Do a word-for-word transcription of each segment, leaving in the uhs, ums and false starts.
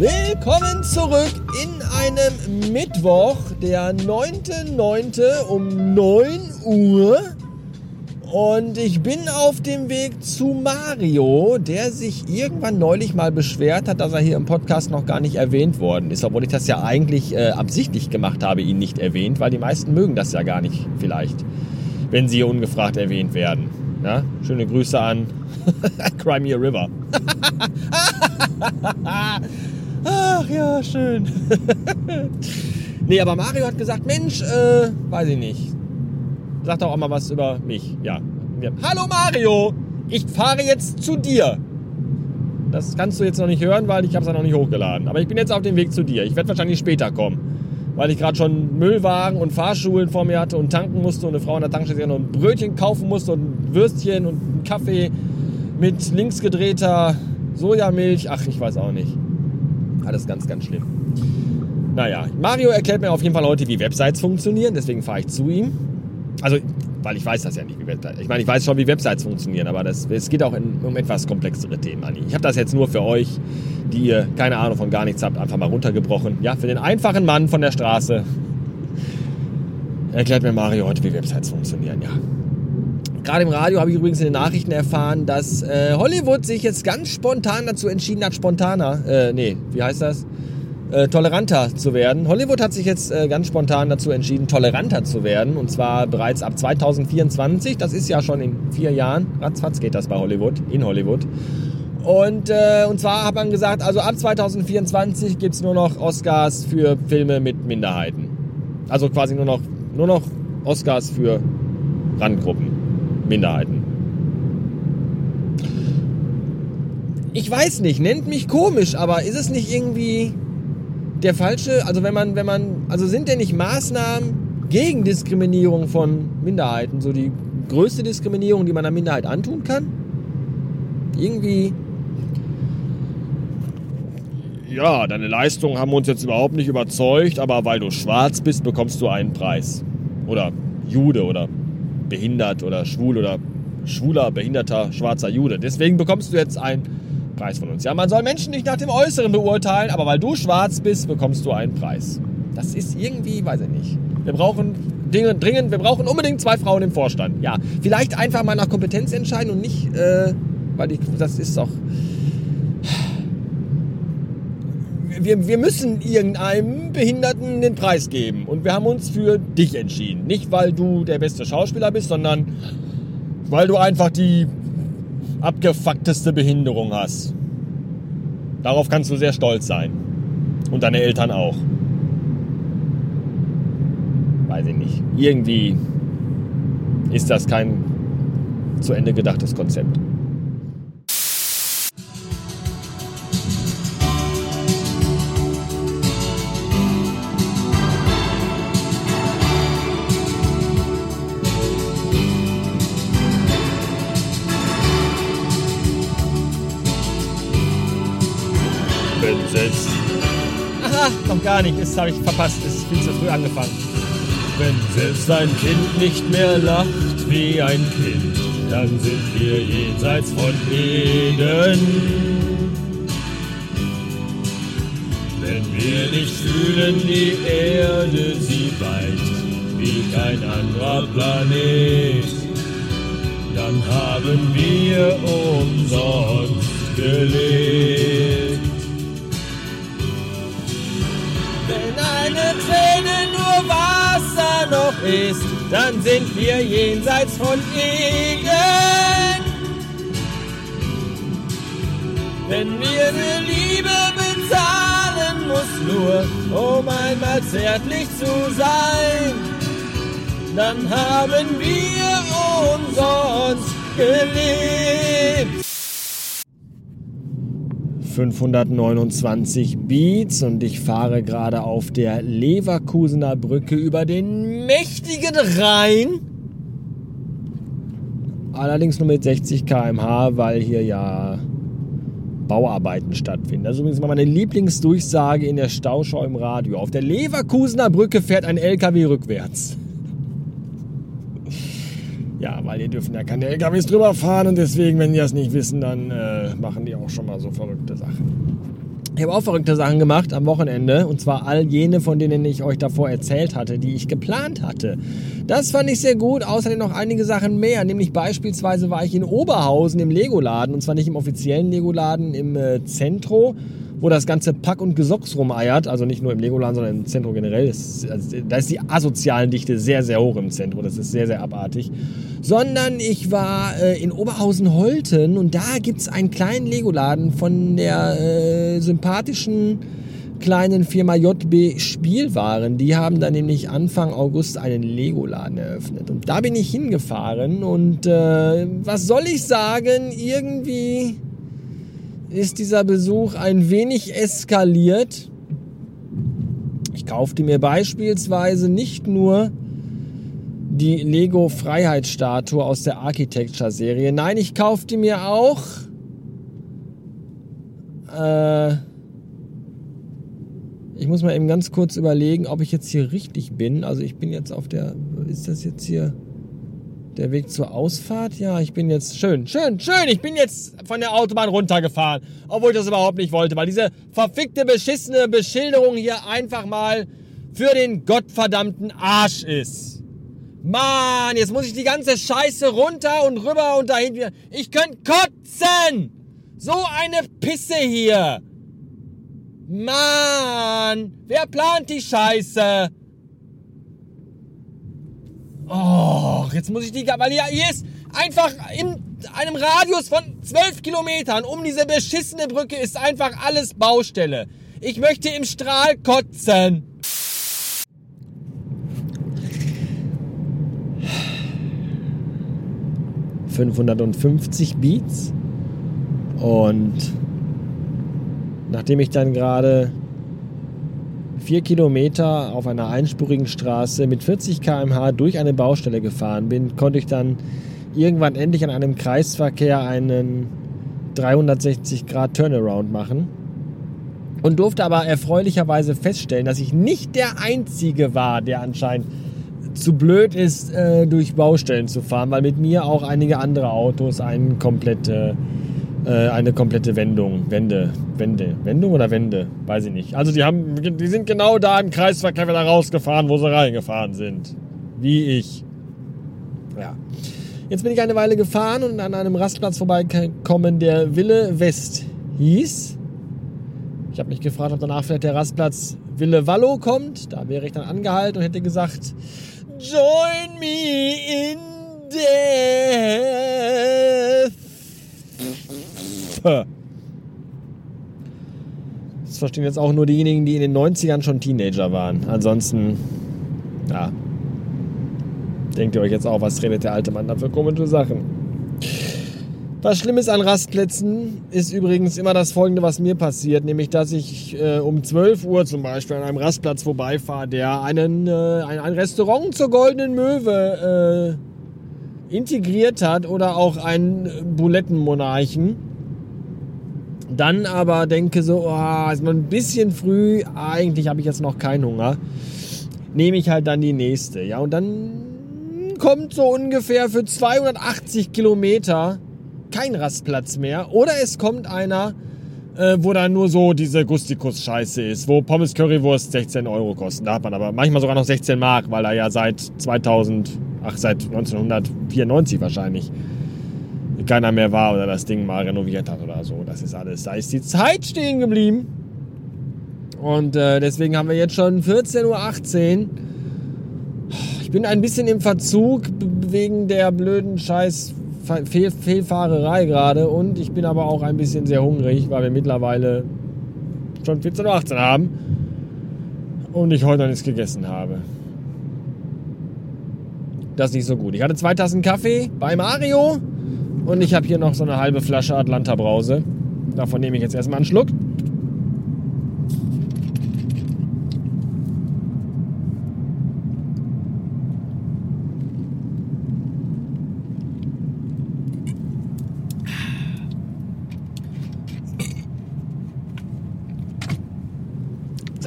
Willkommen zurück in einem Mittwoch, der neunten neunten um neun Uhr. Und ich bin auf dem Weg zu Mario, der sich irgendwann neulich mal beschwert hat, dass er hier im Podcast noch gar nicht erwähnt worden ist. Obwohl ich das ja eigentlich äh, absichtlich gemacht habe, ihn nicht erwähnt, weil die meisten mögen das ja gar nicht vielleicht, wenn sie hier ungefragt erwähnt werden. Na? Schöne Grüße an Crimea River. Ach ja, schön. Nee, aber Mario hat gesagt, Mensch, äh, weiß ich nicht. Sag doch auch mal was über mich. Ja. Hallo Mario, ich fahre jetzt zu dir. Das kannst du jetzt noch nicht hören, weil ich habe es ja noch nicht hochgeladen. Aber ich bin jetzt auf dem Weg zu dir. Ich werde wahrscheinlich später kommen, weil ich gerade schon Müllwagen und Fahrschulen vor mir hatte und tanken musste und eine Frau an der Tankstelle noch ein Brötchen kaufen musste und ein Würstchen und einen Kaffee mit links gedrehter Sojamilch. Ach, ich weiß auch nicht. Alles ganz, ganz schlimm. Naja, Mario erklärt mir auf jeden Fall heute, wie Websites funktionieren. Deswegen fahre ich zu ihm. Also, weil ich weiß das ja nicht, wie Websites... Ich meine, ich weiß schon, wie Websites funktionieren, aber das, es geht auch in, um etwas komplexere Themen, Anni. Ich habe das jetzt nur für euch, die ihr keine Ahnung von gar nichts habt, einfach mal runtergebrochen. Ja, für den einfachen Mann von der Straße erklärt mir Mario heute, wie Websites funktionieren, ja. Gerade im Radio habe ich übrigens in den Nachrichten erfahren, dass äh, Hollywood sich jetzt ganz spontan dazu entschieden hat, spontaner, äh, nee, wie heißt das? Äh, toleranter zu werden. Hollywood hat sich jetzt äh, ganz spontan dazu entschieden, toleranter zu werden. Und zwar bereits ab zwanzig vierundzwanzig. Das ist ja schon in vier Jahren. Ratzfatz geht das bei Hollywood, in Hollywood. Und, äh, und zwar hat man gesagt, also ab zwanzig vierundzwanzig gibt es nur noch Oscars für Filme mit Minderheiten. Also quasi nur noch, nur noch Oscars für Randgruppen. Minderheiten. Ich weiß nicht, nennt mich komisch, aber ist es nicht irgendwie der falsche, also wenn man, wenn man, also sind denn nicht Maßnahmen gegen Diskriminierung von Minderheiten so die größte Diskriminierung, die man einer Minderheit antun kann? Irgendwie. Ja, deine Leistungen haben uns jetzt überhaupt nicht überzeugt, aber weil du schwarz bist, bekommst du einen Preis. Oder Jude oder behindert oder schwul oder schwuler, behinderter, schwarzer Jude. Deswegen bekommst du jetzt einen Preis von uns. Ja, man soll Menschen nicht nach dem Äußeren beurteilen, aber weil du schwarz bist, bekommst du einen Preis. Das ist irgendwie, weiß ich nicht. Wir brauchen dringend, wir brauchen unbedingt zwei Frauen im Vorstand. Ja, vielleicht einfach mal nach Kompetenz entscheiden und nicht, äh, weil ich, das ist doch... Wir, wir müssen irgendeinem Behinderten den Preis geben. Und wir haben uns für dich entschieden. Nicht, weil du der beste Schauspieler bist, sondern weil du einfach die abgefuckteste Behinderung hast. Darauf kannst du sehr stolz sein. Und deine Eltern auch. Weiß ich nicht. Irgendwie ist das kein zu Ende gedachtes Konzept. Aha, noch gar nicht. Das habe ich verpasst. Es ist viel zu früh angefangen. Wenn selbst ein Kind nicht mehr lacht wie ein Kind, dann sind wir jenseits von Eden. Wenn wir nicht fühlen, die Erde sie weicht wie kein anderer Planet, dann haben wir umsonst gelebt. Wenn eine Träne nur Wasser noch ist, dann sind wir jenseits von Eden. Wenn wir eine Liebe bezahlen muss nur, um einmal zärtlich zu sein, dann haben wir umsonst gelebt. fünfhundertneunundzwanzig Beats und ich fahre gerade auf der Leverkusener Brücke über den mächtigen Rhein. Allerdings nur mit sechzig Kilometer pro Stunde, weil hier ja Bauarbeiten stattfinden. Das ist übrigens mal meine Lieblingsdurchsage in der Stauschau im Radio. Auf der Leverkusener Brücke fährt ein L K W rückwärts. Ja, weil die dürfen ja keine L K Ws drüber fahren und deswegen, wenn die das nicht wissen, dann äh, machen die auch schon mal so verrückte Sachen. Ich habe auch verrückte Sachen gemacht am Wochenende. Und zwar all jene, von denen ich euch davor erzählt hatte, die ich geplant hatte. Das fand ich sehr gut. Außerdem noch einige Sachen mehr. Nämlich beispielsweise war ich in Oberhausen im Lego-Laden. Und zwar nicht im offiziellen Lego-Laden, im äh, Zentro, wo das ganze Pack und Gesocks rumeiert. Also nicht nur im Lego-Laden, sondern im Zentro generell. Ist, also, da ist die asozialen Dichte sehr, sehr hoch im Zentro. Das ist sehr, sehr abartig. Sondern ich war äh, in Oberhausen-Holten und da gibt es einen kleinen Lego-Laden von der äh, sympathischen kleinen Firma J B Spielwaren. Die haben da nämlich Anfang August einen Lego-Laden eröffnet. Und da bin ich hingefahren und äh, was soll ich sagen? Irgendwie ist dieser Besuch ein wenig eskaliert. Ich kaufte mir beispielsweise nicht nur die Lego Freiheitsstatue aus der Architecture Serie. Nein, ich kaufte mir auch äh, ich muss mal eben ganz kurz überlegen, ob ich jetzt hier richtig bin. Also ich bin jetzt auf der, ist das jetzt hier der Weg zur Ausfahrt? Ja, ich bin jetzt schön, schön, schön. Ich bin jetzt von der Autobahn runtergefahren, obwohl ich das überhaupt nicht wollte, weil diese verfickte, beschissene Beschilderung hier einfach mal für den gottverdammten Arsch ist. Mann, jetzt muss ich die ganze Scheiße runter und rüber und dahin wieder. Ich könnte kotzen! So eine Pisse hier! Mann, wer plant die Scheiße? Och, jetzt muss ich die... Weil hier, hier ist einfach in einem Radius von zwölf Kilometern um diese beschissene Brücke ist einfach alles Baustelle. Ich möchte im Strahl kotzen. fünfhundertfünfzig Beats und nachdem ich dann gerade vier Kilometer auf einer einspurigen Straße mit vierzig Kilometer pro Stunde durch eine Baustelle gefahren bin, konnte ich dann irgendwann endlich an einem Kreisverkehr einen dreihundertsechzig Grad Turnaround machen und durfte aber erfreulicherweise feststellen, dass ich nicht der Einzige war, der anscheinend zu blöd ist, äh, durch Baustellen zu fahren, weil mit mir auch einige andere Autos eine komplette, äh, eine komplette Wendung, Wende, Wende, Wendung oder Wende, weiß ich nicht. Also die haben, die sind genau da im Kreisverkehr wieder rausgefahren, wo sie reingefahren sind. Wie ich. Ja. Jetzt bin ich eine Weile gefahren und an einem Rastplatz vorbeigekommen, der Wille West hieß. Ich habe mich gefragt, ob danach vielleicht der Rastplatz Wille Wallo kommt. Da wäre ich dann angehalten und hätte gesagt, join me in death. Das verstehen jetzt auch nur diejenigen, die in den neunzigern schon Teenager waren. Ansonsten, ja, denkt ihr euch jetzt auch, was redet der alte Mann da für komische Sachen. Was Schlimmes an Rastplätzen ist übrigens immer das Folgende, was mir passiert, nämlich, dass ich äh, um zwölf Uhr zum Beispiel an einem Rastplatz vorbeifahre, der einen, äh, ein, ein Restaurant zur Goldenen Möwe äh, integriert hat oder auch einen Bulettenmonarchen. Dann aber denke so, oh, ist noch ein bisschen früh, eigentlich habe ich jetzt noch keinen Hunger. Nehme ich halt dann die nächste. Ja, und dann kommt so ungefähr für zweihundertachtzig Kilometer kein Rastplatz mehr. Oder es kommt einer, äh, wo dann nur so diese Gustikus-Scheiße ist, wo Pommes Currywurst sechzehn Euro kosten. Da hat man aber manchmal sogar noch sechzehn Mark, weil da ja seit zweitausend, ach seit neunzehnhundertvierundneunzig wahrscheinlich keiner mehr war oder das Ding mal renoviert hat oder so. Das ist alles. Da ist die Zeit stehen geblieben. Und äh, deswegen haben wir jetzt schon vierzehn Uhr achtzehn. Ich bin ein bisschen im Verzug wegen der blöden Scheiß Fehl- Fehlfahrerei gerade und ich bin aber auch ein bisschen sehr hungrig, weil wir mittlerweile schon vierzehn Uhr achtzehn haben und ich heute noch nichts gegessen habe. Das ist nicht so gut. Ich hatte zwei Tassen Kaffee bei Mario und ich habe hier noch so eine halbe Flasche Atlanta Brause. Davon nehme ich jetzt erstmal einen Schluck.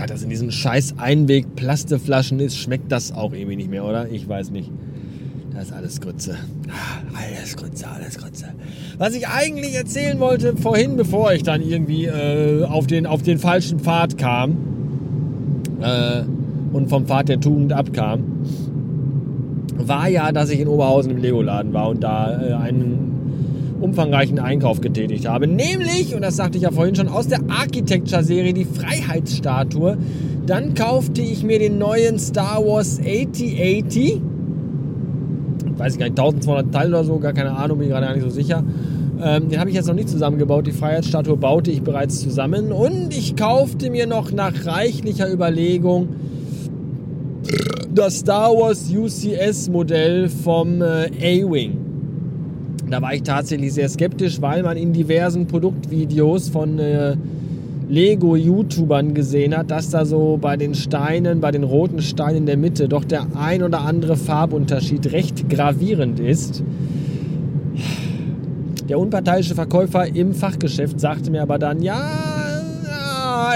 Das in diesen scheiß Einweg-Plasteflaschen ist, schmeckt das auch irgendwie nicht mehr, oder? Ich weiß nicht. Das ist alles Grütze. Alles Grütze, alles Grütze. Was ich eigentlich erzählen wollte vorhin, bevor ich dann irgendwie äh, auf den, auf den falschen Pfad kam äh, und vom Pfad der Tugend abkam, war ja, dass ich in Oberhausen im Lego-Laden war und da äh, einen umfangreichen Einkauf getätigt habe. Nämlich, und das sagte ich ja vorhin schon, aus der Architecture-Serie die Freiheitsstatue. Dann kaufte ich mir den neuen Star Wars A T A T. Weiß ich gar nicht, zwölfhundert Teile oder so, gar keine Ahnung, bin ich gerade gar nicht so sicher. Ähm, den habe ich jetzt noch nicht zusammengebaut. Die Freiheitsstatue baute ich bereits zusammen. Und ich kaufte mir noch nach reichlicher Überlegung das Star Wars U C S-Modell vom äh, A-Wing. Da war ich tatsächlich sehr skeptisch, weil man in diversen Produktvideos von äh, Lego-YouTubern gesehen hat, dass da so bei den Steinen, bei den roten Steinen in der Mitte doch der ein oder andere Farbunterschied recht gravierend ist. Der unparteiische Verkäufer im Fachgeschäft sagte mir aber dann, ja,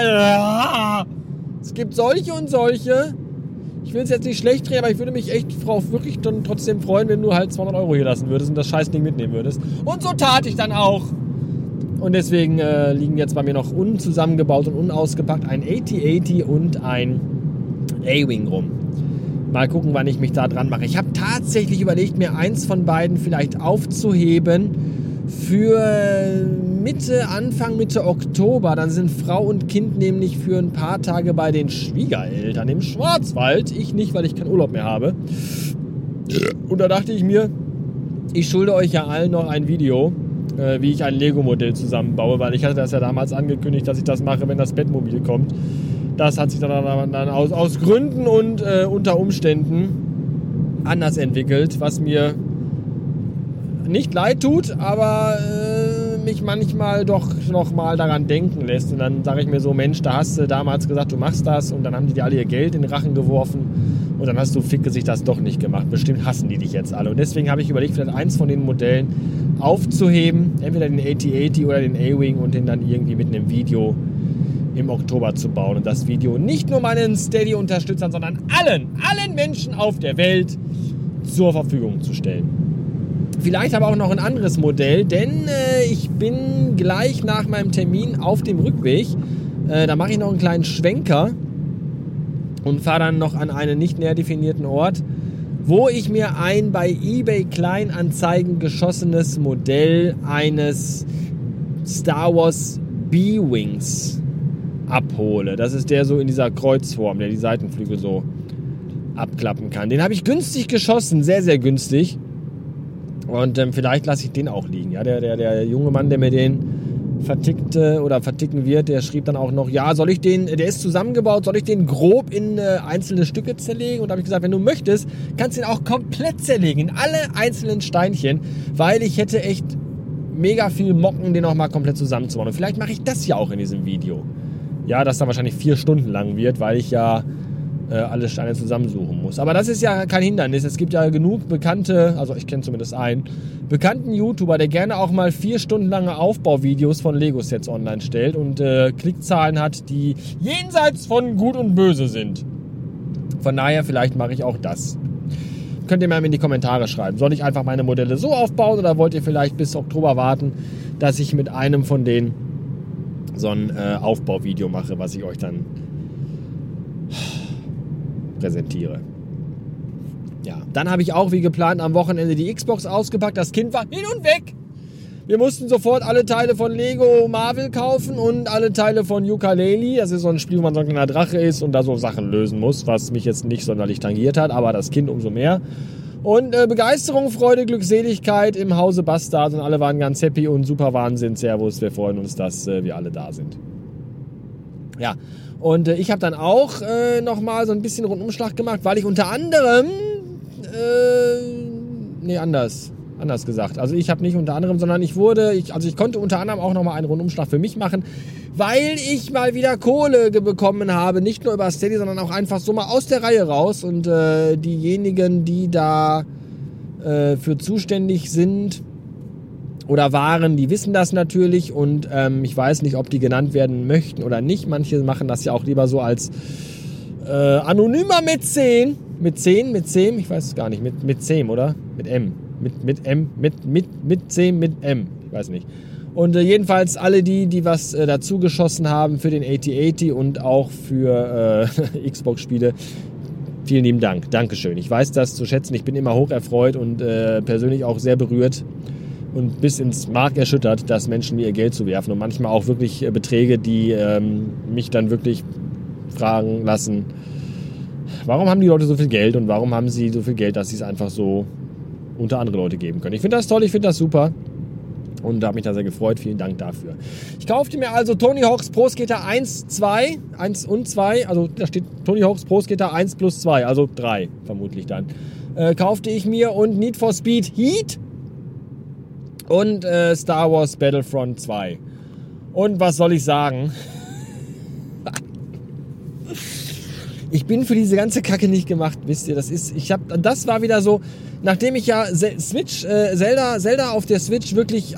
ja, es gibt solche und solche. Ich will es jetzt nicht schlecht drehen, aber ich würde mich echt drauf wirklich dann trotzdem freuen, wenn du halt zweihundert Euro hier lassen würdest und das Scheißding mitnehmen würdest. Und so tat ich dann auch. Und deswegen äh, liegen jetzt bei mir noch unzusammengebaut und unausgepackt ein A T A T und ein A-Wing rum. Mal gucken, wann ich mich da dran mache. Ich habe tatsächlich überlegt, mir eins von beiden vielleicht aufzuheben für Mitte, Anfang, Mitte Oktober. Dann sind Frau und Kind nämlich für ein paar Tage bei den Schwiegereltern im Schwarzwald. Ich nicht, weil ich keinen Urlaub mehr habe. Und da dachte ich mir, ich schulde euch ja allen noch ein Video, wie ich ein Lego-Modell zusammenbaue, weil ich hatte das ja damals angekündigt, dass ich das mache, wenn das Bettmobil kommt. Das hat sich dann, dann aus, aus Gründen und äh, unter Umständen anders entwickelt, was mir nicht leid tut, aber äh, mich manchmal doch nochmal daran denken lässt. Und dann sage ich mir so, Mensch, da hast du damals gesagt, du machst das und dann haben die dir alle ihr Geld in den Rachen geworfen und dann hast du Ficke sich das doch nicht gemacht. Bestimmt hassen die dich jetzt alle. Und deswegen habe ich überlegt, vielleicht eins von den Modellen aufzuheben, entweder den A T A T oder den A-Wing und den dann irgendwie mit einem Video im Oktober zu bauen. Und das Video nicht nur meinen Steady-Unterstützern, sondern allen, allen Menschen auf der Welt zur Verfügung zu stellen. Vielleicht aber auch noch ein anderes Modell, denn äh, ich bin gleich nach meinem Termin auf dem Rückweg. Äh, da mache ich noch einen kleinen Schwenker und fahre dann noch an einen nicht näher definierten Ort, wo ich mir ein bei eBay Kleinanzeigen geschossenes Modell eines Star Wars B-Wings abhole. Das ist der so in dieser Kreuzform, der die Seitenflügel so abklappen kann. Den habe ich günstig geschossen, sehr, sehr günstig. Und ähm, vielleicht lasse ich den auch liegen. Ja, der, der, der junge Mann, der mir den vertickte oder verticken wird, der schrieb dann auch noch, ja, soll ich den, der ist zusammengebaut, soll ich den grob in äh, einzelne Stücke zerlegen? Und da habe ich gesagt, wenn du möchtest, kannst du ihn auch komplett zerlegen, in alle einzelnen Steinchen, weil ich hätte echt mega viel Mocken, den nochmal komplett zusammenzubauen. Und vielleicht mache ich das ja auch in diesem Video. Ja, das dann wahrscheinlich vier Stunden lang wird, weil ich ja äh, alle Steine zusammensuchen muss. Aber das ist ja kein Hindernis. Es gibt ja genug bekannte, also ich kenne zumindest einen, bekannten YouTuber, der gerne auch mal vier Stunden lange Aufbauvideos von Lego-Sets online stellt und äh, Klickzahlen hat, die jenseits von Gut und Böse sind. Von daher, vielleicht mache ich auch das. Könnt ihr mir in die Kommentare schreiben. Soll ich einfach meine Modelle so aufbauen oder wollt ihr vielleicht bis Oktober warten, dass ich mit einem von denen so ein äh, Aufbauvideo mache, was ich euch dann präsentiere. Ja, dann habe ich auch wie geplant am Wochenende die Xbox ausgepackt. Das Kind war hin und weg. Wir mussten sofort alle Teile von Lego Marvel kaufen und alle Teile von Ukulele. Das ist so ein Spiel, wo man so ein kleiner Drache ist und da so Sachen lösen muss, was mich jetzt nicht sonderlich tangiert hat, aber das Kind umso mehr. Und äh, Begeisterung, Freude, Glückseligkeit im Hause Bastard und alle waren ganz happy und super Wahnsinn, Servus, wir freuen uns, dass äh, wir alle da sind. Ja, und äh, ich habe dann auch äh, nochmal so ein bisschen Rundumschlag gemacht, weil ich unter anderem, äh, nee, anders, anders gesagt, also ich habe nicht unter anderem, sondern ich wurde, ich, also ich konnte unter anderem auch nochmal einen Rundumschlag für mich machen, weil ich mal wieder Kohle bekommen habe, nicht nur über Steady, sondern auch einfach so mal aus der Reihe raus. Und äh, diejenigen, die da äh, für zuständig sind oder waren, die wissen das natürlich. Und ähm, ich weiß nicht, ob die genannt werden möchten oder nicht. Manche machen das ja auch lieber so als äh, anonymer Mäzen. Mit zehn, mit zehn, ich weiß es gar nicht, mit, mit zehn, oder? Mit M. Mit, mit M, mit, mit, mit zehn, mit M. Ich weiß nicht. Und äh, jedenfalls alle die, die was äh, dazu geschossen haben für den A T A T und auch für äh, Xbox-Spiele, vielen lieben Dank. Dankeschön. Ich weiß das zu schätzen. Ich bin immer hoch erfreut und äh, persönlich auch sehr berührt und bis ins Mark erschüttert, dass Menschen mir ihr Geld zuwerfen und manchmal auch wirklich äh, Beträge, die ähm, mich dann wirklich fragen lassen, warum haben die Leute so viel Geld und warum haben sie so viel Geld, dass sie es einfach so unter andere Leute geben können. Ich finde das toll, ich finde das super und habe mich da sehr gefreut. Vielen Dank dafür. Ich kaufte mir also Tony Hawk's Pro Skater eins, zwei, eins und zwei, also da steht Tony Hawk's Pro Skater eins plus zwei, also drei vermutlich dann, äh, kaufte ich mir und Need for Speed Heat und äh, Star Wars Battlefront zwei. Und was soll ich sagen? Ich bin für diese ganze Kacke nicht gemacht, wisst ihr. Das ist, ich hab, das war wieder so, nachdem ich ja Switch, äh, Zelda, Zelda auf der Switch wirklich,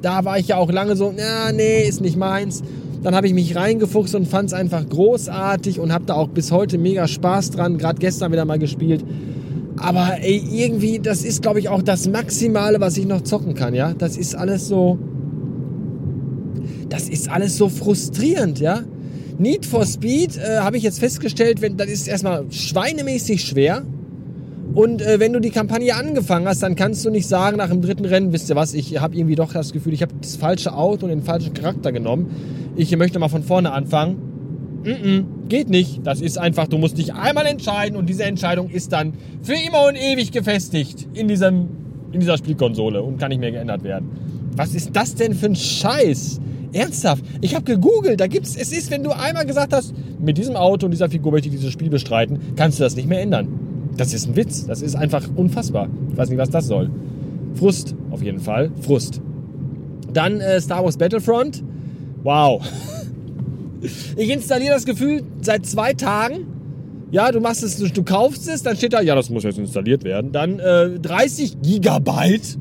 da war ich ja auch lange so, na, nee, ist nicht meins. Dann habe ich mich reingefuchst und fand es einfach großartig und habe da auch bis heute mega Spaß dran. Gerade gestern wieder mal gespielt. Aber ey, irgendwie, das ist, glaube ich, auch das Maximale, was ich noch zocken kann, ja. Das ist alles so, das ist alles so frustrierend, ja. Need for Speed äh, habe ich jetzt festgestellt, wenn, das ist erstmal schweinemäßig schwer und äh, wenn du die Kampagne angefangen hast, dann kannst du nicht sagen nach dem dritten Rennen, wisst ihr was, ich habe irgendwie doch das Gefühl, ich habe das falsche Auto und den falschen Charakter genommen, ich möchte mal von vorne anfangen. Mm-mm, geht nicht, das ist einfach, du musst dich einmal entscheiden und diese Entscheidung ist dann für immer und ewig gefestigt in, diesem, in dieser Spielkonsole und kann nicht mehr geändert werden. Was ist das denn für ein Scheiß? Ernsthaft? Ich habe gegoogelt, da gibt's, es ist, wenn du einmal gesagt hast, mit diesem Auto und dieser Figur möchte ich dieses Spiel bestreiten, kannst du das nicht mehr ändern. Das ist ein Witz, das ist einfach unfassbar. Ich weiß nicht, was das soll. Frust, auf jeden Fall, Frust. Dann äh, Star Wars Battlefront. Wow. Ich installiere das Gefühl seit zwei Tagen. Ja, du machst es, du kaufst es, dann steht da, ja, das muss jetzt installiert werden. Dann äh, dreißig Gigabyte.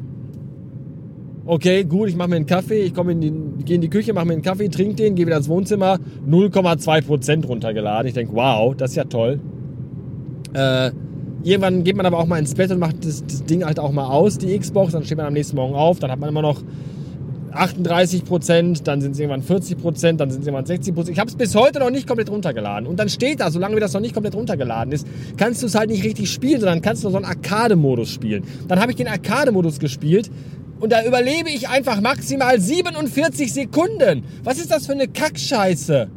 Okay, gut, ich mache mir einen Kaffee, ich komme in die, gehe in die Küche, mache mir einen Kaffee, trinke den, gehe wieder ins Wohnzimmer, null Komma zwei Prozent runtergeladen. Ich denke, wow, das ist ja toll. Äh, irgendwann geht man aber auch mal ins Bett und macht das, das Ding halt auch mal aus, die Xbox, dann steht man am nächsten Morgen auf, dann hat man immer noch achtunddreißig Prozent, dann sind es irgendwann vierzig Prozent, dann sind es irgendwann sechzig Prozent. Ich habe es bis heute noch nicht komplett runtergeladen. Und dann steht da, solange das noch nicht komplett runtergeladen ist, kannst du es halt nicht richtig spielen, sondern kannst du so einen Arcade-Modus spielen. Dann habe ich den Arcade-Modus gespielt und da überlebe ich einfach maximal siebenundvierzig Sekunden. Was ist das für eine Kackscheiße?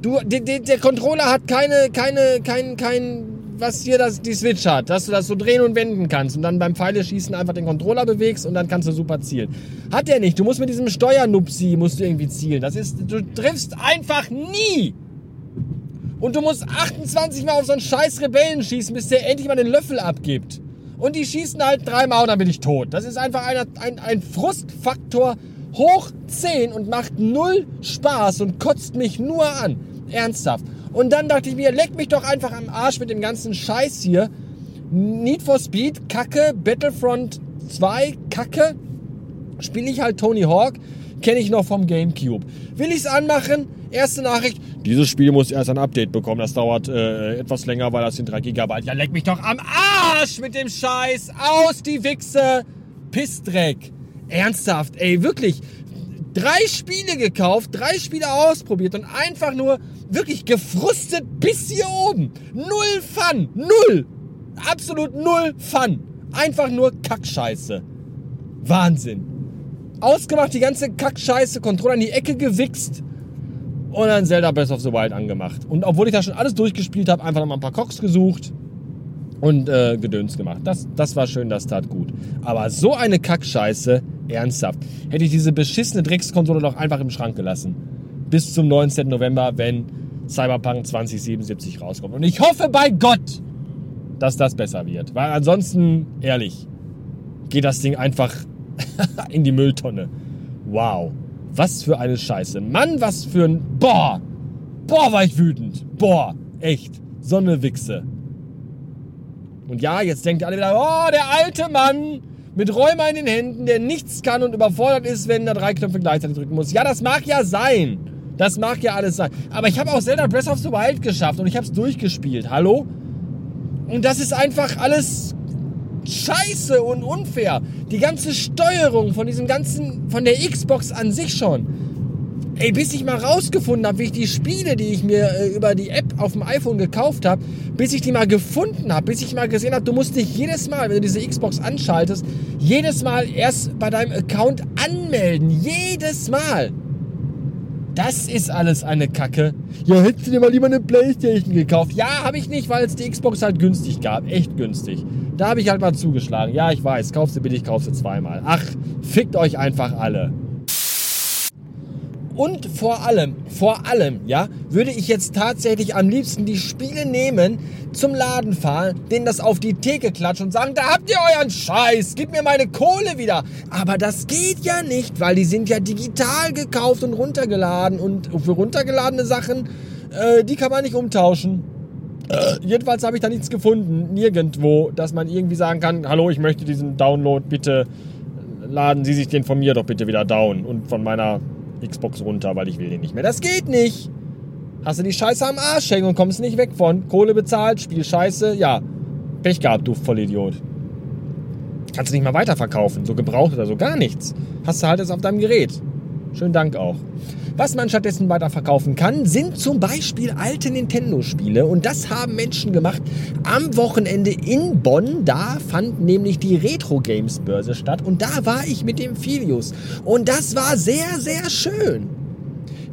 Du, der, der, der Controller hat keine, keine, kein, kein, was hier das, die Switch hat, dass du das so drehen und wenden kannst und dann beim Pfeile schießen einfach den Controller bewegst und dann kannst du super zielen. Hat der nicht. Du musst mit diesem Steuernupsi musst du irgendwie zielen. Das ist, du triffst einfach nie. Und du musst achtundzwanzig Mal auf so einen scheiß Rebellen schießen, bis der endlich mal den Löffel abgibt. Und die schießen halt dreimal und dann bin ich tot. Das ist einfach ein, ein, ein Frustfaktor hoch zehn und macht null Spaß und kotzt mich nur an. Ernsthaft. Und dann dachte ich mir, leck mich doch einfach am Arsch mit dem ganzen Scheiß hier. Need for Speed, Kacke. Battlefront zwei, Kacke. Spiele ich halt Tony Hawk. Kenne ich noch vom GameCube. Will ich es anmachen? Erste Nachricht. Dieses Spiel muss erst ein Update bekommen. Das dauert äh, etwas länger, weil das sind drei Gigabyte. Ja, leck mich doch am Arsch mit dem Scheiß. Aus, die Wichse. Pissdreck. Ernsthaft, ey, wirklich. Drei Spiele gekauft, drei Spiele ausprobiert und einfach nur wirklich gefrustet bis hier oben. Null Fun. Null. Absolut null Fun. Einfach nur Kackscheiße. Wahnsinn. Ausgemacht, die ganze Kackscheiße, Controller in die Ecke gewichst und dann Zelda Breath of the Wild angemacht. Und obwohl ich da schon alles durchgespielt habe, einfach nochmal ein paar Cox gesucht und äh, Gedöns gemacht. Das, das war schön, das tat gut. Aber so eine Kackscheiße, ernsthaft, hätte ich diese beschissene Dreckskonsole doch einfach im Schrank gelassen. Bis zum neunzehnten November, wenn Cyberpunk zwanzig siebenundsiebzig rauskommt. Und ich hoffe bei Gott, dass das besser wird. Weil ansonsten, ehrlich, geht das Ding einfach in die Mülltonne. Wow. Was für eine Scheiße. Mann, was für ein... Boah. Boah, war ich wütend. Boah. Echt. So eine Wichse. Und ja, jetzt denkt alle wieder, oh, der alte Mann mit Rheuma in den Händen, der nichts kann und überfordert ist, wenn er drei Knöpfe gleichzeitig drücken muss. Ja, das mag ja sein. Das mag ja alles sein. Aber ich habe auch Zelda Breath of the Wild geschafft und ich habe es durchgespielt. Hallo? Und das ist einfach alles scheiße und unfair. Die ganze Steuerung von diesem ganzen, von der Xbox an sich schon. Ey, bis ich mal rausgefunden habe, wie ich die Spiele, die ich mir äh, über die App auf dem iPhone gekauft habe, bis ich die mal gefunden habe, bis ich mal gesehen habe, du musst dich jedes Mal, wenn du diese Xbox anschaltest, jedes Mal erst bei deinem Account anmelden. Jedes Mal. Das ist alles eine Kacke. Ja, hättest du dir mal lieber eine Playstation gekauft? Ja, habe ich nicht, weil es die Xbox halt günstig gab. Echt günstig. Da habe ich halt mal zugeschlagen. Ja, ich weiß, kauf sie billig, kauf sie zweimal. Ach, fickt euch einfach alle. Und vor allem, vor allem, ja, würde ich jetzt tatsächlich am liebsten die Spiele nehmen, zum Laden fahren, denen das auf die Theke klatschen und sagen, da habt ihr euren Scheiß, gib mir meine Kohle wieder. Aber das geht ja nicht, weil die sind ja digital gekauft und runtergeladen und für runtergeladene Sachen, äh, die kann man nicht umtauschen. Äh, jedenfalls habe ich da nichts gefunden, nirgendwo, dass man irgendwie sagen kann, hallo, ich möchte diesen Download, bitte laden Sie sich den von mir doch bitte wieder down und von meiner Xbox runter, weil ich will den nicht mehr. Das geht nicht. Hast du die Scheiße am Arsch hängen und kommst nicht weg von. Kohle bezahlt, Spiel scheiße, ja. Pech gehabt, du Vollidiot. Kannst du nicht mal weiterverkaufen, so gebraucht oder so, gar nichts. Hast du halt das auf deinem Gerät. Schönen Dank auch. Was man stattdessen weiterverkaufen kann, sind zum Beispiel alte Nintendo-Spiele. Und das haben Menschen gemacht am Wochenende in Bonn. Da fand nämlich die Retro-Games-Börse statt. Und da war ich mit dem Filius. Und das war sehr, sehr schön.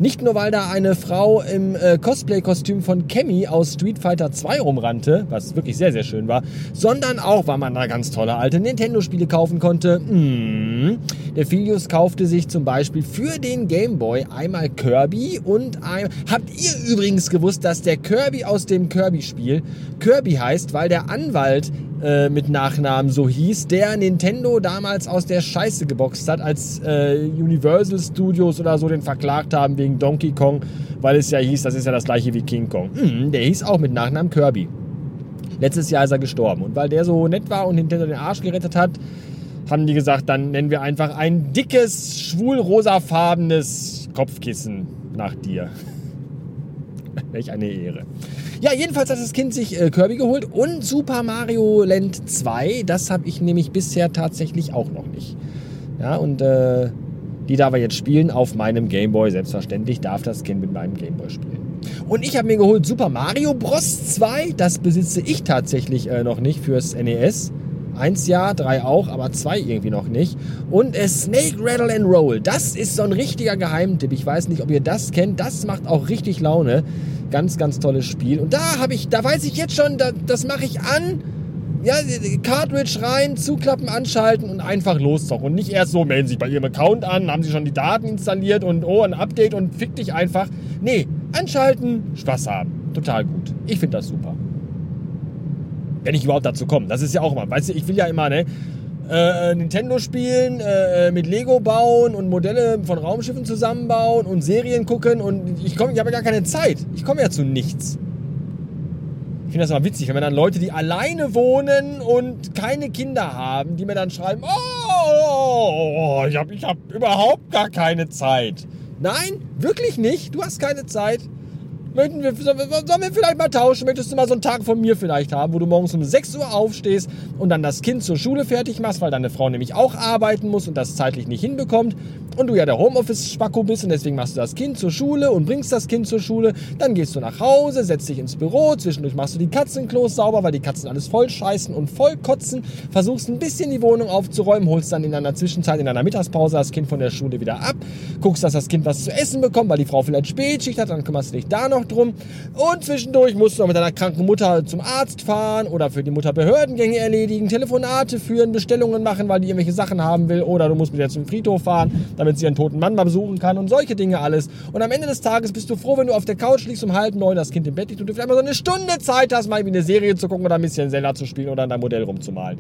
Nicht nur, weil da eine Frau im äh, Cosplay-Kostüm von Cammy aus Street Fighter zwei rumrannte, was wirklich sehr, sehr schön war, sondern auch, weil man da ganz tolle alte Nintendo-Spiele kaufen konnte. Mm. Der Filius kaufte sich zum Beispiel für den Game Boy einmal Kirby und einmal... Habt ihr übrigens gewusst, dass der Kirby aus dem Kirby-Spiel Kirby heißt, weil der Anwalt äh, mit Nachnamen so hieß, der Nintendo damals aus der Scheiße geboxt hat, als äh, Universal Studios oder so den verklagt haben wegen Donkey Kong, weil es ja hieß, das ist ja das gleiche wie King Kong. Mhm, der hieß auch mit Nachnamen Kirby. Letztes Jahr ist er gestorben. Und weil der so nett war und Nintendo den Arsch gerettet hat, haben die gesagt, dann nennen wir einfach ein dickes, schwul-rosafarbenes Kopfkissen nach dir. Welch eine Ehre. Ja, jedenfalls hat das Kind sich äh, Kirby geholt und Super Mario Land zwei. Das habe ich nämlich bisher tatsächlich auch noch nicht. Ja, und äh... die darf er jetzt spielen auf meinem Gameboy. Selbstverständlich darf das Kind mit meinem Gameboy spielen. Und ich habe mir geholt Super Mario Bros. zwei. Das besitze ich tatsächlich äh, noch nicht fürs N E S. Eins ja, drei auch, aber zwei irgendwie noch nicht. Und äh, Snake Rattle and Roll. Das ist so ein richtiger Geheimtipp. Ich weiß nicht, ob ihr das kennt. Das macht auch richtig Laune. Ganz, ganz tolles Spiel. Und da habe ich, da weiß ich jetzt schon, da, das mache ich an. Ja, Cartridge rein, zuklappen, anschalten und einfach loszocken. Und nicht erst so, melden Sie sich bei Ihrem Account an, haben Sie schon die Daten installiert und oh, ein Update und fick dich einfach. Nee, anschalten, Spaß haben. Total gut. Ich finde das super. Wenn ich überhaupt dazu komme. Das ist ja auch immer, weißt du, ich will ja immer, ne, äh, Nintendo spielen, äh, mit Lego bauen und Modelle von Raumschiffen zusammenbauen und Serien gucken und ich komme, ich habe ja gar keine Zeit. Ich komme ja zu nichts. Ich finde das immer witzig, wenn man dann Leute, die alleine wohnen und keine Kinder haben, die mir dann schreiben, oh, ich habe ich hab überhaupt gar keine Zeit. Nein, wirklich nicht. Du hast keine Zeit. Möchten wir, sollen wir vielleicht mal tauschen? Möchtest du mal so einen Tag von mir vielleicht haben, wo du morgens um sechs Uhr aufstehst und dann das Kind zur Schule fertig machst, weil deine Frau nämlich auch arbeiten muss und das zeitlich nicht hinbekommt und du ja der Homeoffice-Spacko bist und deswegen machst du das Kind zur Schule und bringst das Kind zur Schule, dann gehst du nach Hause, setzt dich ins Büro, zwischendurch machst du die Katzenklos sauber, weil die Katzen alles voll scheißen und voll kotzen, versuchst ein bisschen die Wohnung aufzuräumen, holst dann in deiner Zwischenzeit, in deiner Mittagspause das Kind von der Schule wieder ab, guckst, dass das Kind was zu essen bekommt, weil die Frau vielleicht Spätschicht hat, dann kümmerst du dich da noch drum und zwischendurch musst du noch mit deiner kranken Mutter zum Arzt fahren oder für die Mutter Behördengänge erledigen, Telefonate führen, Bestellungen machen, weil die irgendwelche Sachen haben will oder du musst mit ihr zum Friedhof fahren, damit sie ihren toten Mann mal besuchen kann und solche Dinge alles. Und am Ende des Tages bist du froh, wenn du auf der Couch liegst, um halb neun das Kind im Bett liegt und du vielleicht mal so eine Stunde Zeit hast, mal eine Serie zu gucken oder ein bisschen Zelda zu spielen oder an deinem Modell rumzumalen.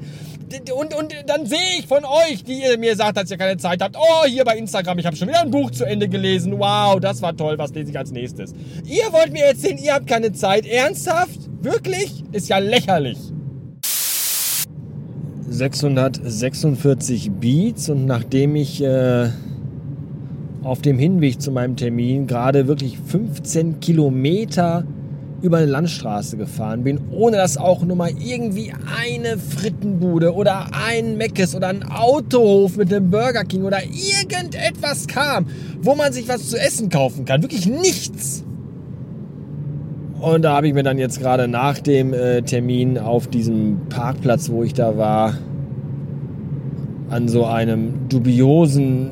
Und, und dann sehe ich von euch, die ihr mir sagt, dass ihr keine Zeit habt, oh, hier bei Instagram, ich habe schon wieder ein Buch zu Ende gelesen, wow, das war toll, was lese ich als nächstes? Ihr Ihr wollt mir erzählen, ihr habt keine Zeit. Ernsthaft? Wirklich? Ist ja lächerlich. sechshundertsechsundvierzig Beats und nachdem ich äh, auf dem Hinweg zu meinem Termin gerade wirklich fünfzehn Kilometer über eine Landstraße gefahren bin, ohne dass auch nur mal irgendwie eine Frittenbude oder ein Meckes oder ein Autohof mit einem Burger King oder irgendetwas kam, wo man sich was zu essen kaufen kann. Wirklich nichts. Und da habe ich mir dann jetzt gerade nach dem äh, Termin auf diesem Parkplatz, wo ich da war, an so einem dubiosen,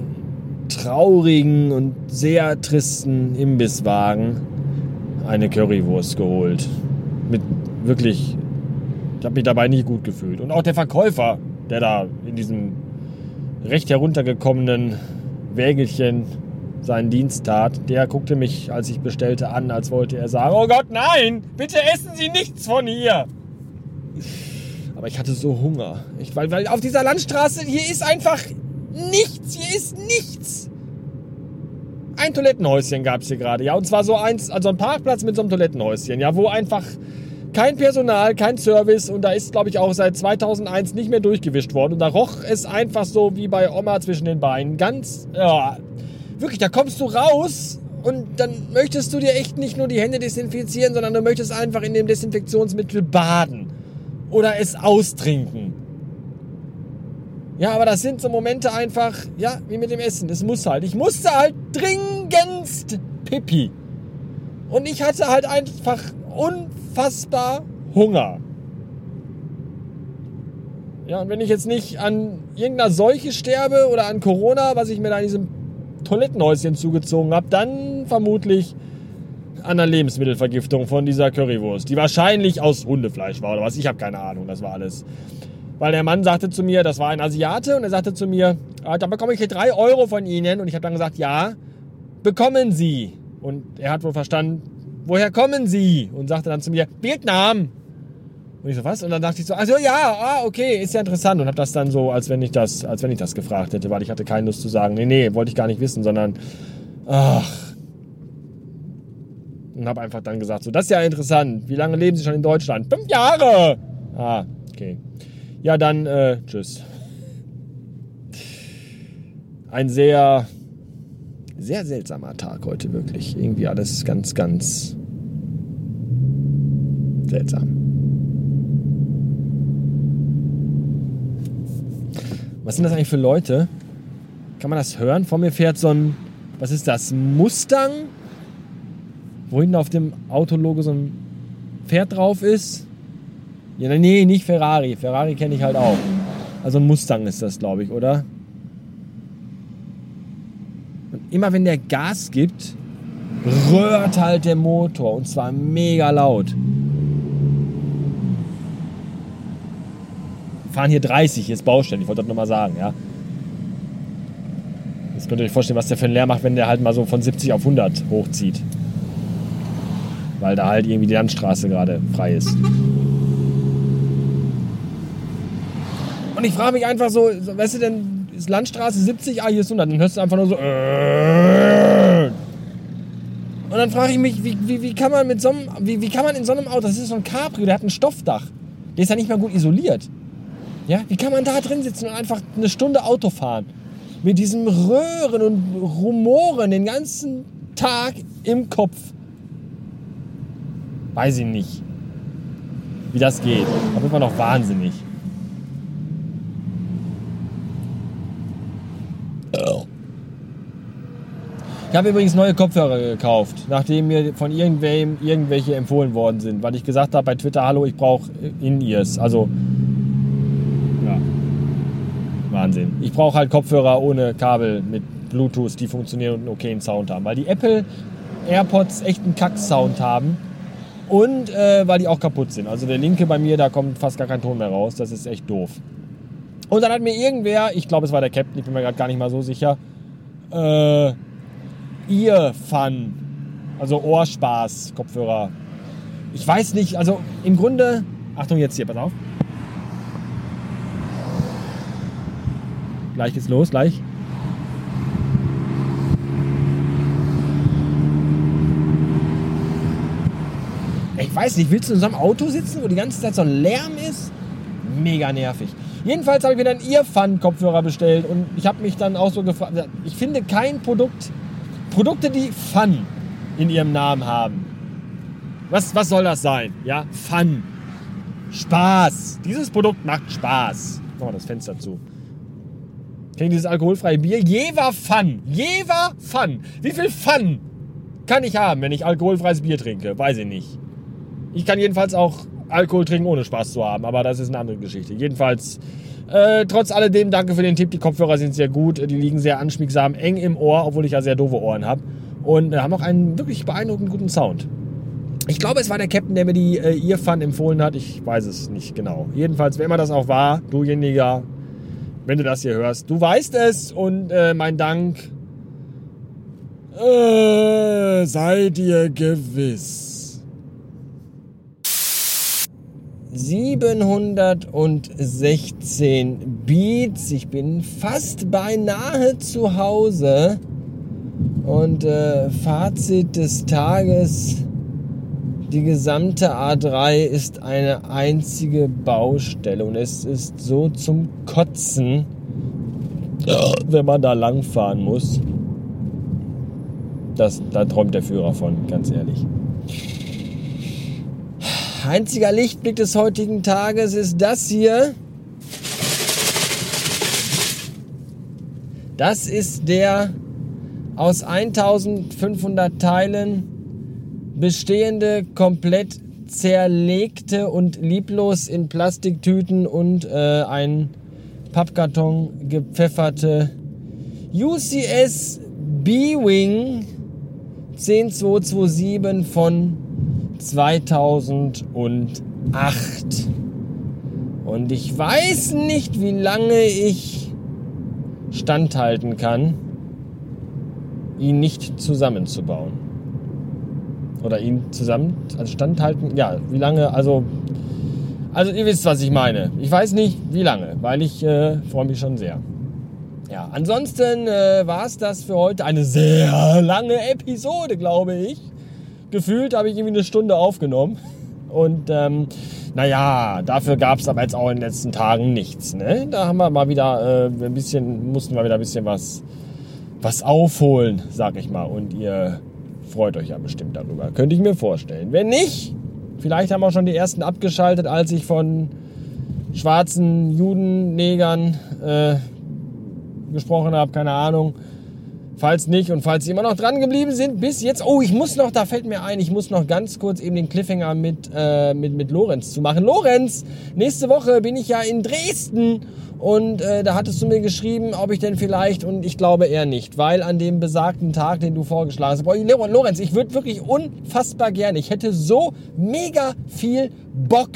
traurigen und sehr tristen Imbisswagen eine Currywurst geholt. Mit wirklich, ich habe mich dabei nicht gut gefühlt. Und auch der Verkäufer, der da in diesem recht heruntergekommenen Wägelchen seinen Dienst tat, der guckte mich, als ich bestellte, an, als wollte er sagen, oh Gott, nein, bitte essen Sie nichts von hier. Aber ich hatte so Hunger. Ich, weil, weil auf dieser Landstraße, hier ist einfach nichts, hier ist nichts. Ein Toilettenhäuschen gab es hier gerade, ja, und zwar so eins, also ein Parkplatz mit so einem Toilettenhäuschen, ja, wo einfach kein Personal, kein Service, und da ist, glaube ich, auch seit zweitausendeins nicht mehr durchgewischt worden, und da roch es einfach so wie bei Oma zwischen den Beinen, ganz, ja, wirklich, da kommst du raus und dann möchtest du dir echt nicht nur die Hände desinfizieren, sondern du möchtest einfach in dem Desinfektionsmittel baden oder es austrinken. Ja, aber das sind so Momente einfach, ja, wie mit dem Essen. Es muss halt. Ich musste halt dringendst Pipi. Und ich hatte halt einfach unfassbar Hunger. Ja, und wenn ich jetzt nicht an irgendeiner Seuche sterbe oder an Corona, was ich mir da in diesem Toilettenhäuschen zugezogen habe, dann vermutlich an der Lebensmittelvergiftung von dieser Currywurst, die wahrscheinlich aus Hundefleisch war oder was. Ich habe keine Ahnung, das war alles. Weil der Mann sagte zu mir, das war ein Asiate, und er sagte zu mir, ah, da bekomme ich hier drei Euro von Ihnen. Und ich habe dann gesagt, ja, bekommen Sie. Und er hat wohl verstanden, woher kommen Sie? Und sagte dann zu mir, Vietnam. Und ich so, was? Und dann dachte ich so, also ja, ah, okay, ist ja interessant. Und habe das dann so, als wenn ich das, als wenn ich das gefragt hätte, weil ich hatte keine Lust zu sagen, nee, nee, wollte ich gar nicht wissen, sondern, ach. Und habe einfach dann gesagt, so, das ist ja interessant. Wie lange leben Sie schon in Deutschland? Fünf Jahre. Ah, okay. Ja, dann äh, tschüss. Ein sehr, sehr seltsamer Tag heute, wirklich. Irgendwie alles ganz, ganz seltsam. Was sind das eigentlich für Leute? Kann man das hören? Vor mir fährt so ein, was ist das, Mustang? Wo hinten auf dem Autologo so ein Pferd drauf ist. Ja, nee, nicht Ferrari. Ferrari kenne ich halt auch. Also ein Mustang ist das, glaube ich, oder? Und immer wenn der Gas gibt, röhrt halt der Motor. Und zwar mega laut. Wir fahren hier dreißig, hier ist Baustelle. Ich wollte das nochmal sagen, ja. Jetzt könnt ihr euch vorstellen, was der für einen Lärm macht, wenn der halt mal so von siebzig auf hundert hochzieht. Weil da halt irgendwie die Landstraße gerade frei ist. Und ich frage mich einfach so, weißt du denn, ist Landstraße siebzig, ah, hier ist hundert. Dann hörst du einfach nur so. Und dann frage ich mich, wie, wie, wie, kann man mit so einem, wie, wie kann man in so einem Auto, das ist so ein Cabrio, der hat ein Stoffdach. Der ist ja nicht mal gut isoliert. Ja? Wie kann man da drin sitzen und einfach eine Stunde Auto fahren? Mit diesem Röhren und Rumoren den ganzen Tag im Kopf. Weiß ich nicht, wie das geht. Da wird man doch wahnsinnig. Ich habe übrigens neue Kopfhörer gekauft, nachdem mir von irgendwem irgendwelche empfohlen worden sind, weil ich gesagt habe bei Twitter, hallo, ich brauche In-Ears. Also, ja, Wahnsinn. Ich brauche halt Kopfhörer ohne Kabel mit Bluetooth, die funktionieren und einen okayen Sound haben, weil die Apple AirPods echt einen Kack-Sound haben und äh, weil die auch kaputt sind. Also der linke bei mir, da kommt fast gar kein Ton mehr raus, das ist echt doof. Und dann hat mir irgendwer, ich glaube es war der Captain, ich bin mir gerade gar nicht mal so sicher, äh, EarFun, also Ohrspaß, Kopfhörer. Ich weiß nicht, also im Grunde, Achtung jetzt hier, pass auf. Gleich geht's los, gleich. Ich weiß nicht, willst du in so einem Auto sitzen, wo die ganze Zeit so ein Lärm ist? Mega nervig. Jedenfalls habe ich mir dann EarFun-Kopfhörer bestellt und ich habe mich dann auch so gefragt, ich finde kein Produkt, Produkte, die Fun in ihrem Namen haben, Was, was soll das sein? Ja, Fun. Spaß. Dieses Produkt macht Spaß. Machen wir das Fenster zu. Kriegen dieses alkoholfreie Bier. Jever Fun. Jever Fun. Wie viel Fun kann ich haben, wenn ich alkoholfreies Bier trinke? Weiß ich nicht. Ich kann jedenfalls auch Alkohol trinken, ohne Spaß zu haben. Aber das ist eine andere Geschichte. Jedenfalls, äh, trotz alledem, danke für den Tipp. Die Kopfhörer sind sehr gut. Die liegen sehr anschmiegsam, eng im Ohr, obwohl ich ja sehr doofe Ohren habe. Und äh, haben auch einen wirklich beeindruckend guten Sound. Ich glaube, es war der Captain, der mir die äh, EarFun empfohlen hat. Ich weiß es nicht genau. Jedenfalls, wer immer das auch war, dujenige, wenn du das hier hörst, du weißt es. Und äh, mein Dank äh, sei dir gewiss. siebenhundertsechzehn Beats. Ich bin fast beinahe zu Hause. Und äh, Fazit des Tages... Die gesamte A drei ist eine einzige Baustelle und es ist so zum Kotzen, wenn man da langfahren muss. Das, da träumt der Führer von, ganz ehrlich. Einziger Lichtblick des heutigen Tages ist das hier. Das ist der aus eintausendfünfhundert Teilen bestehende, komplett zerlegte und lieblos in Plastiktüten und äh, einen Pappkarton gepfefferte U C S B-Wing eins null zwei zwei sieben von zweitausendacht. Und ich weiß nicht, wie lange ich standhalten kann, ihn nicht zusammenzubauen. Oder ihn zusammen, also standhalten, ja, wie lange, also, also ihr wisst, was ich meine. Ich weiß nicht, wie lange, weil ich äh, freue mich schon sehr. Ja, ansonsten äh, war es das für heute. Eine sehr lange Episode, glaube ich. Gefühlt habe ich irgendwie eine Stunde aufgenommen. Und ähm, naja, dafür gab es aber jetzt auch in den letzten Tagen nichts. Ne? Da haben wir mal wieder äh, ein bisschen, mussten wir wieder ein bisschen was, was aufholen, sag ich mal. Und ihr freut euch ja bestimmt darüber, könnte ich mir vorstellen. Wenn nicht, vielleicht haben auch schon die ersten abgeschaltet, als ich von schwarzen Juden, Negern äh, gesprochen habe, keine Ahnung. Falls nicht und falls sie immer noch dran geblieben sind, bis jetzt, oh, ich muss noch, da fällt mir ein, ich muss noch ganz kurz eben den Cliffhanger mit, äh, mit, mit Lorenz zu machen. Lorenz, nächste Woche bin ich ja in Dresden und äh, da hattest du mir geschrieben, ob ich denn vielleicht, und ich glaube eher nicht, weil an dem besagten Tag, den du vorgeschlagen hast, boah, Lorenz, ich würde wirklich unfassbar gerne, ich hätte so mega viel Bock,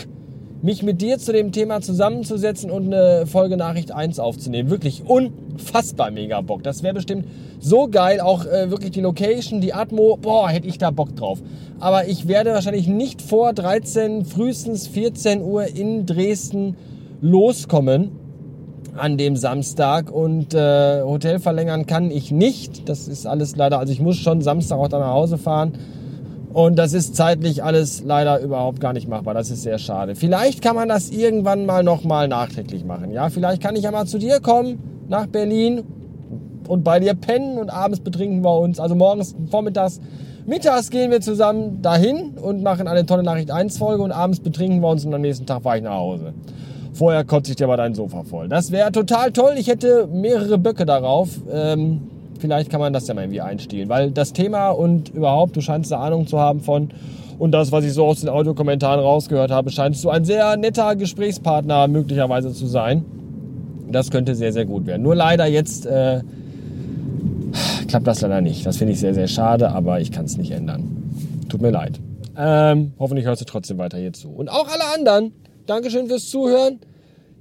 mich mit dir zu dem Thema zusammenzusetzen und eine Folge Nachricht eins aufzunehmen. Wirklich unfassbar mega Bock. Das wäre bestimmt so geil. Auch äh, wirklich die Location, die Atmo. Boah, hätte ich da Bock drauf. Aber ich werde wahrscheinlich nicht vor dreizehn, frühestens vierzehn Uhr in Dresden loskommen an dem Samstag. Und äh, Hotel verlängern kann ich nicht. Das ist alles leider... Also ich muss schon Samstag auch dann nach Hause fahren. Und das ist zeitlich alles leider überhaupt gar nicht machbar. Das ist sehr schade. Vielleicht kann man das irgendwann mal nochmal nachträglich machen. Ja, vielleicht kann ich ja mal zu dir kommen nach Berlin und bei dir pennen und abends betrinken wir uns. Also morgens, vormittags, mittags gehen wir zusammen dahin und machen eine tolle Nachricht eins Folge und abends betrinken wir uns und am nächsten Tag fahre ich nach Hause. Vorher kotze ich dir aber dein Sofa voll. Das wäre total toll. Ich hätte mehrere Böcke darauf. Ähm... Vielleicht kann man das ja mal irgendwie einstehlen, weil das Thema und überhaupt, du scheinst eine Ahnung zu haben von, und das, was ich so aus den Audiokommentaren rausgehört habe, scheinst du ein sehr netter Gesprächspartner möglicherweise zu sein. Das könnte sehr, sehr gut werden. Nur leider jetzt äh, klappt das leider nicht. Das finde ich sehr, sehr schade, aber ich kann es nicht ändern. Tut mir leid. Ähm, hoffentlich hörst du trotzdem weiter hier zu. Und auch alle anderen, Dankeschön fürs Zuhören.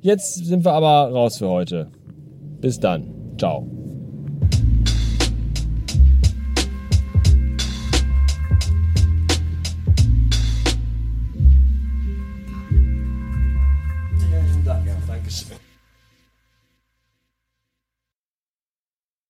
Jetzt sind wir aber raus für heute. Bis dann. Ciao.